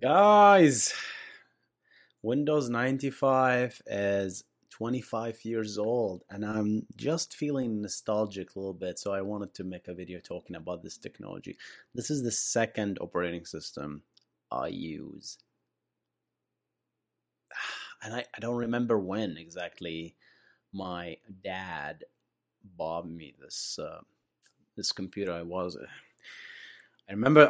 Guys, Windows 95 is 25 years old, and I'm just feeling nostalgic a little bit, so I wanted to make a video talking about this technology. This is the second operating system I use, and I don't remember when exactly my dad bought me this computer.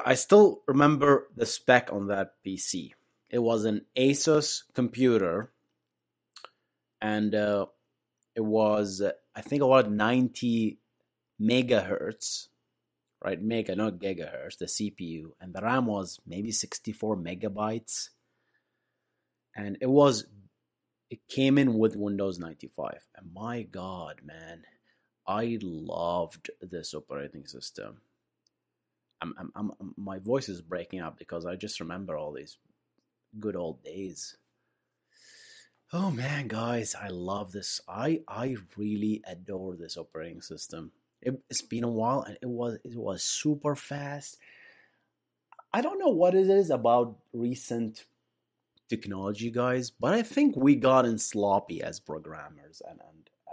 I still remember the spec on that PC. It was an ASUS computer, and it was, I think, about 90 megahertz, right? Mega, not gigahertz, the CPU. And the RAM was maybe 64 megabytes. And it came in with Windows 95. And my God, man, I loved this operating system. My voice is breaking up because I just remember all these good old days. Oh man, guys, I love this. I really adore this operating system. It's been a while, and it was super fast. I don't know what it is about recent technology, guys, but I think we got in sloppy as programmers and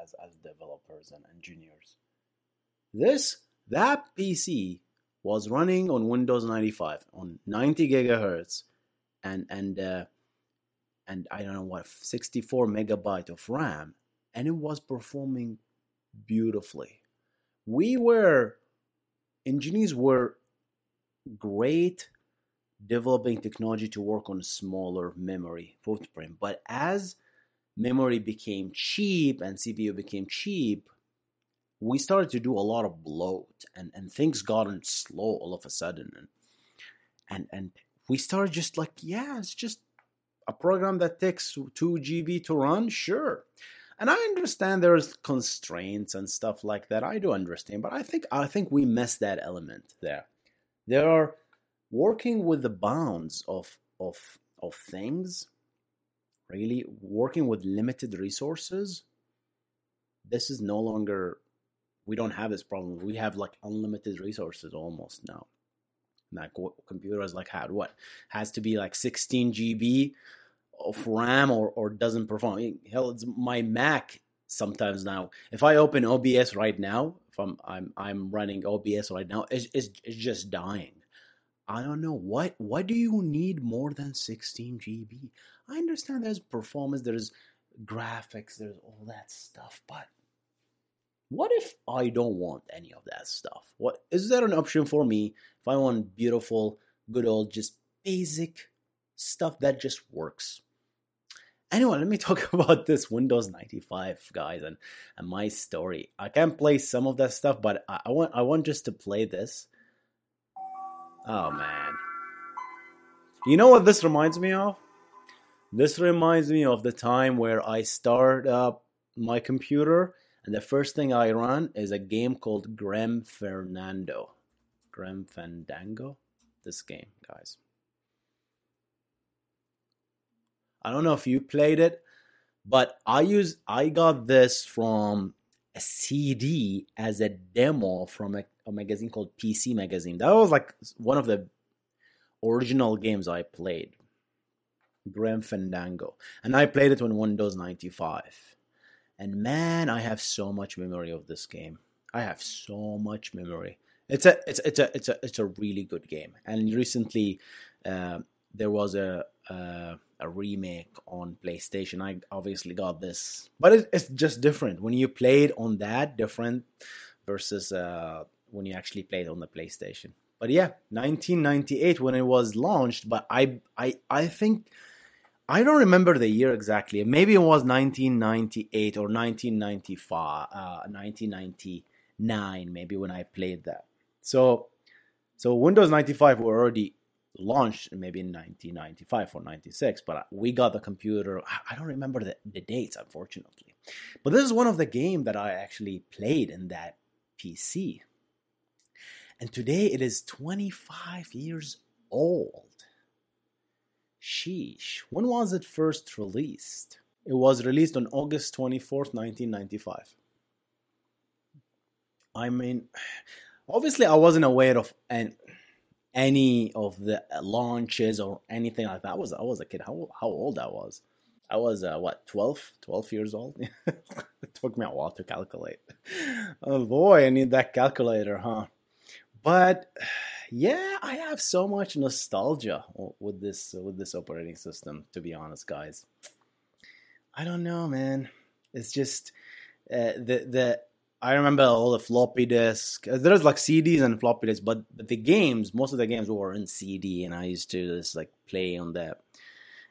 as developers and engineers. That PC was running on Windows 95 on 90 gigahertz and I don't know what, 64 megabyte of RAM, and it was performing beautifully. Engineers were great developing technology to work on smaller memory footprint, but as memory became cheap and CPU became cheap, we started to do a lot of bloat, and things got slow all of a sudden. And we started just like, yeah, it's just a program that takes 2 GB to run, sure. And I understand there's constraints and stuff like that. I do understand, but I think we missed that element there. They are working with the bounds of things, really working with limited resources. This is no longer... We don't have this problem. We have like unlimited resources almost now. Like computers like has to be like 16 GB of RAM or doesn't perform. Hell, it's my Mac sometimes now. If I open OBS right now, if I'm running OBS right now, it's just dying. I don't know what do you need more than 16 GB? I understand there's performance, there's graphics, there's all that stuff, but what if I don't want any of that stuff? What is there an option for me if I want beautiful, good old, just basic stuff that just works? Anyway, let me talk about this Windows 95, guys, and my story. I can play some of that stuff, but I want just to play this. Oh man. You know what this reminds me of? This reminds me of the time where I start up my computer, and the first thing I run is a game called Grim Fandango. This game, guys. I don't know if you played it, but I got this from a CD as a demo from a magazine called PC Magazine. That was like one of the original games I played. Grim Fandango. And I played it on Windows 95. And man, I have so much memory of this game. I have so much memory. It's a really good game. And recently, there was a remake on PlayStation. I obviously got this, but it's just different when you play it on that, different versus when you actually play it on the PlayStation. But yeah, 1998 when it was launched. But I think, I don't remember the year exactly. Maybe it was 1998 or 1995, 1999 maybe when I played that. So Windows 95 were already launched maybe in 1995 or 96, but we got the computer. I don't remember the dates, unfortunately. But this is one of the game that I actually played in that PC. And today it is 25 years old. Sheesh. When was it first released? It was released on August 24th, 1995. I mean, obviously I wasn't aware of any of the launches or anything like that. I was a kid. How old I was? I was, 12 years old? It took me a while to calculate. Oh boy, I need that calculator, huh? But yeah, I have so much nostalgia with this operating system, to be honest, guys. I don't know, man. It's just I remember all the floppy disk. There's like CDs and floppy disks, but the games, most of the games were in CD, and I used to just like play on that.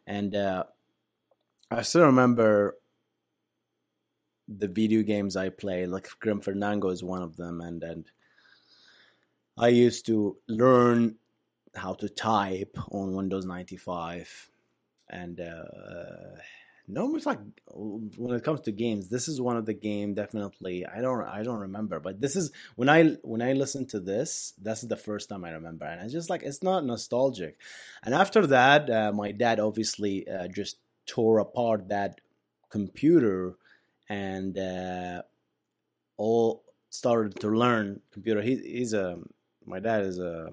And I still remember the video games I played, like Grim Fandango is one of them, and I used to learn how to type on Windows 95. And no, it's like when it comes to games, this is one of the game definitely. I don't remember, but this is when I listen to this, that's the first time I remember, and it's just like it's not nostalgic. And after that, my dad obviously just tore apart that computer and all started to learn computer. My dad is a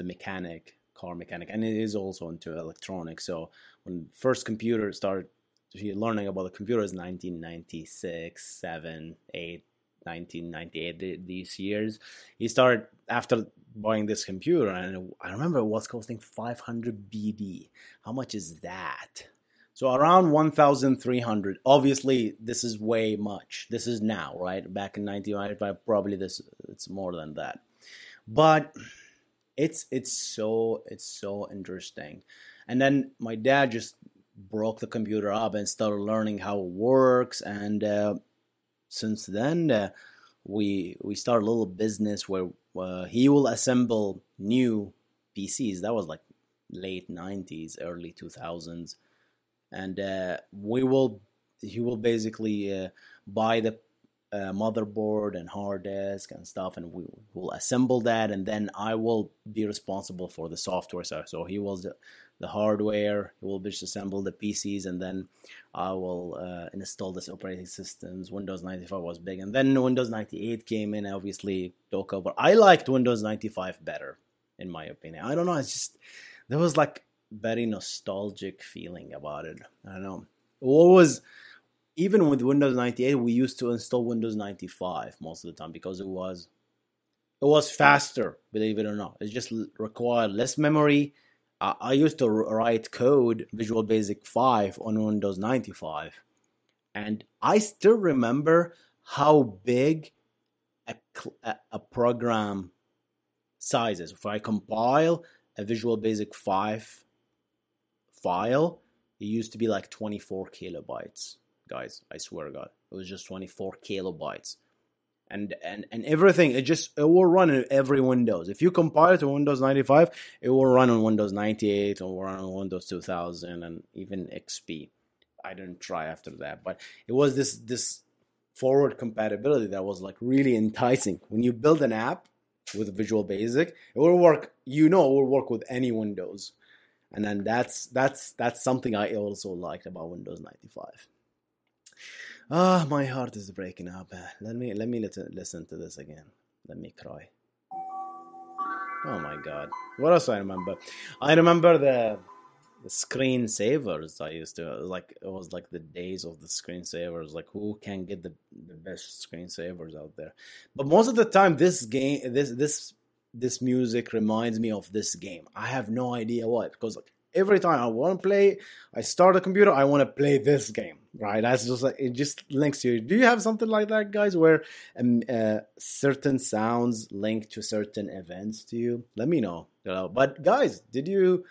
mechanic, car mechanic, and he is also into electronics. So when first computer started, he learning about the computers 1996, 7, 8, 1998, these years. He started after buying this computer, and I remember it was costing 500 BD. How much is that? So around 1,300. Obviously, this is way much. This is now, right? Back in 1995, probably it's more than that. But it's so interesting. And then my dad just broke the computer up and started learning how it works. And since then, we started a little business where he will assemble new PCs. That was like late 90s, early 2000s. And he will basically buy the motherboard and hard disk and stuff, and we will assemble that, and then I will be responsible for the software. So he will the hardware, he will disassemble the PCs, and then I will install this operating systems. Windows 95 was big, and then Windows 98 came in, obviously took over. I liked Windows 95 better, in my opinion. I don't know, it's just there was like very nostalgic feeling about it. I don't know. Even with Windows 98, we used to install Windows 95 most of the time because it was faster, believe it or not. It just required less memory. I used to write code, Visual Basic 5 on Windows 95. And I still remember how big a program size is. If I compile a Visual Basic 5 file, it used to be like 24 kilobytes, guys. I swear to God, it was just 24 kilobytes, and everything. It will run in every Windows. If you compile it to Windows 95, it will run on Windows 98, or run on Windows 2000, and even XP. I didn't try after that, but it was this forward compatibility that was like really enticing. When you build an app with Visual Basic, it will work. It will work with any Windows. And then that's something I also liked about Windows 95. Ah, my heart is breaking up. Let me listen to this again. Let me cry. Oh my God! What else I remember? I remember the screensavers. I used to like, it was like the days of the screensavers, like who can get the best screensavers out there. But most of the time this game, this music reminds me of this game. I have no idea why, because like every time I want to play, I start a computer, I want to play this game, right? That's just like, it just links you. Do you have something like that, guys, where certain sounds link to certain events to you? Let me know. But guys, did you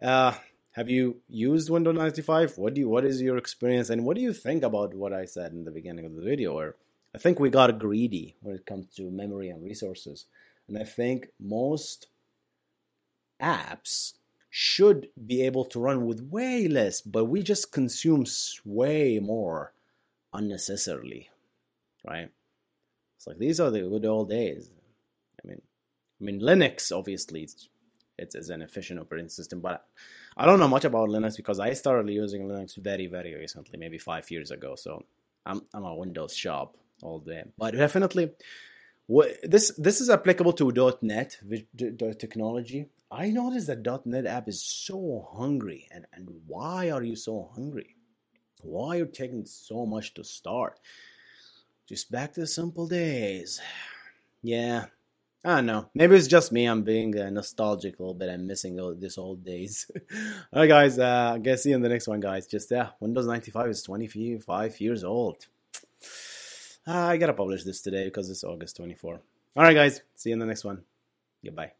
have you used Windows 95? What is your experience, and what do you think about what I said in the beginning of the video? Where I think we got greedy when it comes to memory and resources, and I think most apps should be able to run with way less, but we just consume way more unnecessarily, right? It's like, these are the good old days. I mean Linux, obviously it's an efficient operating system, but I don't know much about Linux because I started using Linux very, very recently, maybe 5 years ago. So I'm a Windows shop all day. But definitely, this is applicable to .NET technology. I noticed that .NET app is so hungry. And why are you so hungry? Why are you taking so much to start? Just back to the simple days. Yeah, I don't know. Maybe it's just me. I'm being nostalgic a little bit. I'm missing these old days. All right, guys. I guess see you in the next one, guys. Just, yeah, Windows 95 is 25 years old. I got to publish this today because it's August 24. All right, guys. See you in the next one. Goodbye.